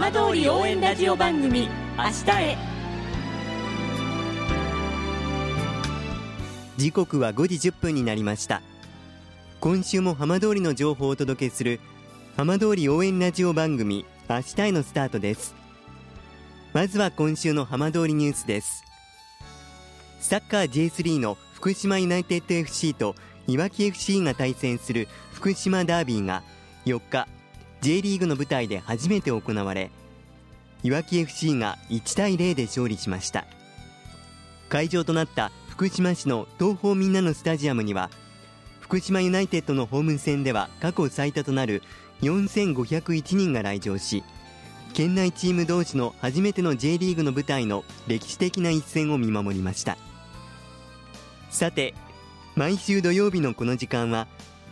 浜通り応援ラジオ番組明日へ。時刻は5時10分になりました。今週も浜通りの情報をお届けする浜通り応援ラジオ番組明日へのスタートです。まずは今週の浜通りニュースです。サッカー J3 の福島ユナイテッド FC といわき FC が対戦する福島ダービーが4日 J リーグの舞台で初めて行われ、いわき FC が1対0で勝利しました。会場となった福島市の東方みんなのスタジアムには、福島ユナイテッドのホーム戦では過去最多となる4501人が来場し、県内チーム同士の初めての J リーグの舞台の歴史的な一戦を見守りました。さて、毎週土曜日のこの時間は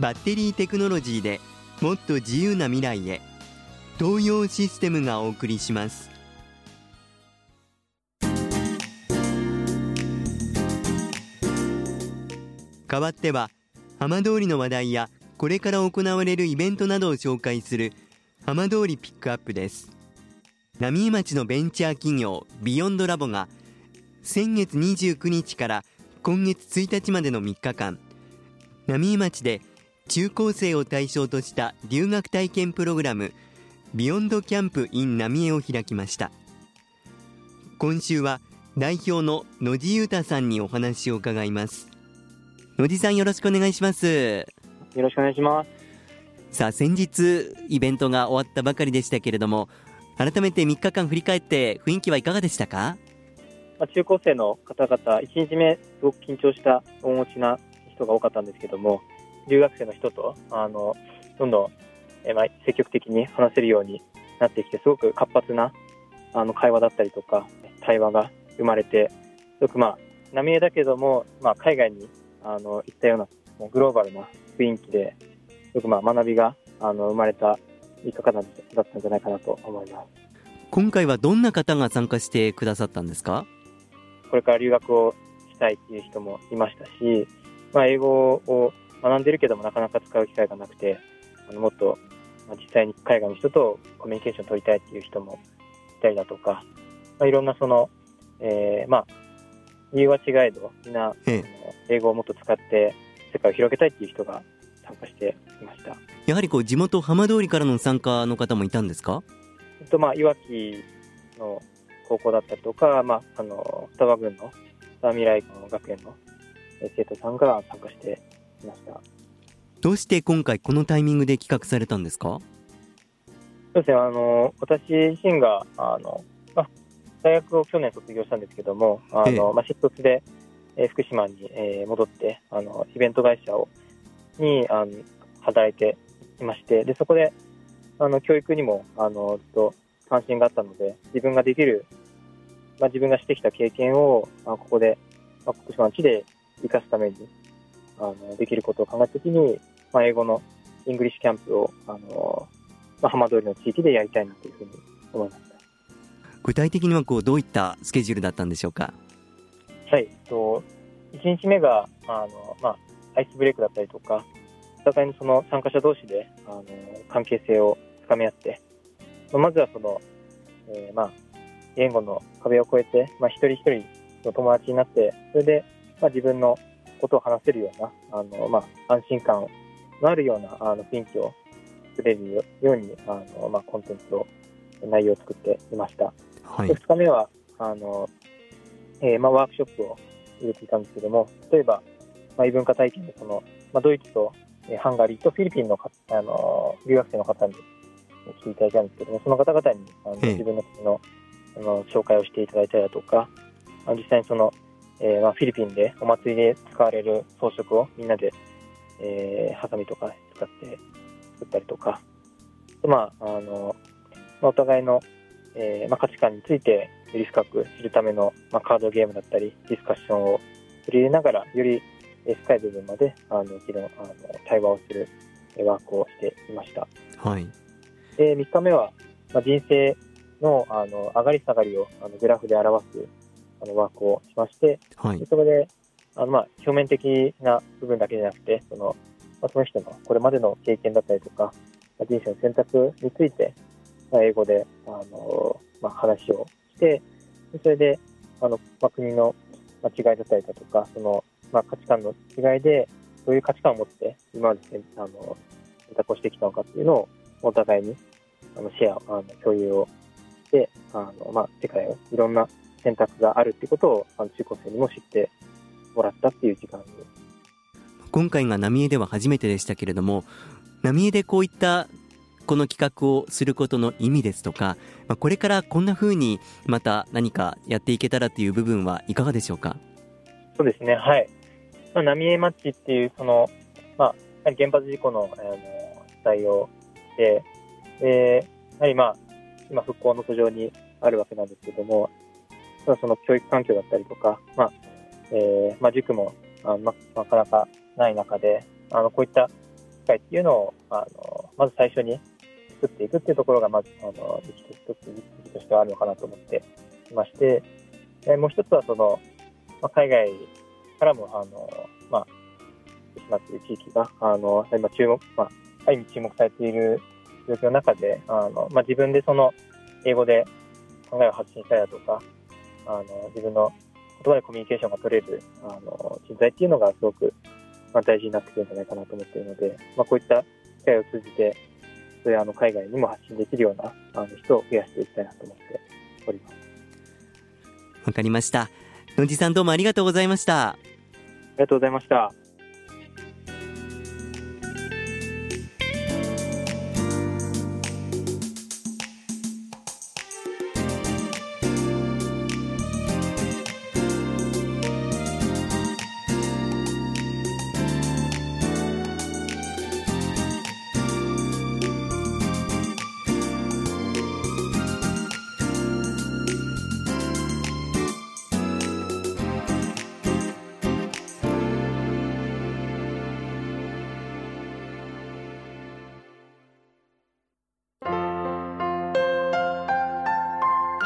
バッテリーテクノロジーでもっと自由な未来へ、東洋システムがお送りします。代わっては浜通りの話題やこれから行われるイベントなどを紹介する浜通りピックアップです。浪江町のベンチャー企業ビヨンドラボが先月29日から今月1日までの3日間、浪江町で中高生を対象とした留学体験プログラムビヨンドキャンプ in 浪江を開きました。今週は代表の野地裕太さんにお話を伺います。野地さん、よろしくお願いします。よろしくお願いします。さあ、先日イベントが終わったばかりでしたけれども、改めて3日間振り返って雰囲気はいかがでしたか？中高生の方々、1日目すごく緊張した面持ちな人が多かったんですけども、留学生の人とどんどん積極的に話せるようになってきて、すごく活発な会話だったりとか対話が生まれて、すごく浪江だけども、海外に行ったようなもうグローバルな雰囲気で、すごく学びが生まれた3日間だったんじゃないかなと思います。今回はどんな方が参加してくださったんですか？これから留学をしたいっていう人もいましたし、英語を学んでるけどもなかなか使う機会がなくて、もっと実際に海外の人とコミュニケーションを取りたいっていう人もいたりだとか、いろんな理由は違えどみんな英語をもっと使って世界を広げたいっていう人が参加していました。やはり地元浜通りからの参加の方もいたんですか？いわきの高校だったりとか、双葉郡の双葉未来学園の生徒さんが参加していました。どうして今回このタイミングで企画されたんですか？そうですね、私自身が大学を去年卒業したんですけども、新卒で福島に戻ってイベント会社に働いていまして、でそこで教育にもずっと関心があったので、自分ができる、自分がしてきた経験をここで福島の地で生かすためにできることを考えたときに、英語のイングリッシュキャンプを浜通りの地域でやりたいなというふうに思いました。具体的にはどういったスケジュールだったんでしょうか？はい、1日目がアイスブレイクだったりとか、お互いの参加者同士で関係性を深め合って、まずは言語の壁を越えて、一人一人の友達になって、それで自分のことを話せるような安心感のあるような雰囲気を作れるようにコンテンツを内容を作っていました。はい、2日目はワークショップを入れていたんですけども、例えば異文化体験でドイツとハンガリーとフィリピンの留学生の方に来ていただいたんですけども、その方々に自分の国の紹介をしていただいたりだとか、実際にフィリピンでお祭りで使われる装飾をみんなでハサミとか使って作ったりとか、お互いの価値観についてより深く知るための、カードゲームだったりディスカッションを取り入れながら、より深い部分まで対話をするワークをしていました。はい、で3日目は、人生の、上がり下がりをグラフで表すワークをしまして、はい、でそこで表面的な部分だけじゃなくて、その人のこれまでの経験だったりとか、人生の選択について、英語で話をして、それで国の違いだったりだとか、価値観の違いでどういう価値観を持って今まで選択をしてきたのかっていうのをお互いにシェア共有をして、世界をいろんな選択があるっていうことを中高生にも知ってもらったっていう時間です。今回が浪江では初めてでしたけれども、浪江でこういったこの企画をすることの意味ですとか、これからこんな風にまた何かやっていけたらという部分はいかがでしょうか。そうですね、はい、浪江マッチっていう原発事故の被災をして、やはり今復興の途上にあるわけなんですけども、その教育環境だったりとか、塾もなかなかない中でこういった機会っていうのをまず最初に作っていくっていうところがまず一つとしてはあるのかなと思っていまして、もう一つは海外からも福島という地域が今ある意味注目されている状況の中で自分で英語で考えを発信したりだとか自分の言葉でコミュニケーションが取れる人材っていうのがすごく大事になってくるんじゃないかなと思っているので、こういった機会を通じてそれ海外にも発信できるような人を増やしていきたいなと思っております。わかりました。野地さん、どうもありがとうございました。ありがとうございました。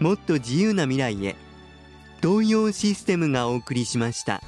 もっと自由な未来へ、東洋システムがお送りしました。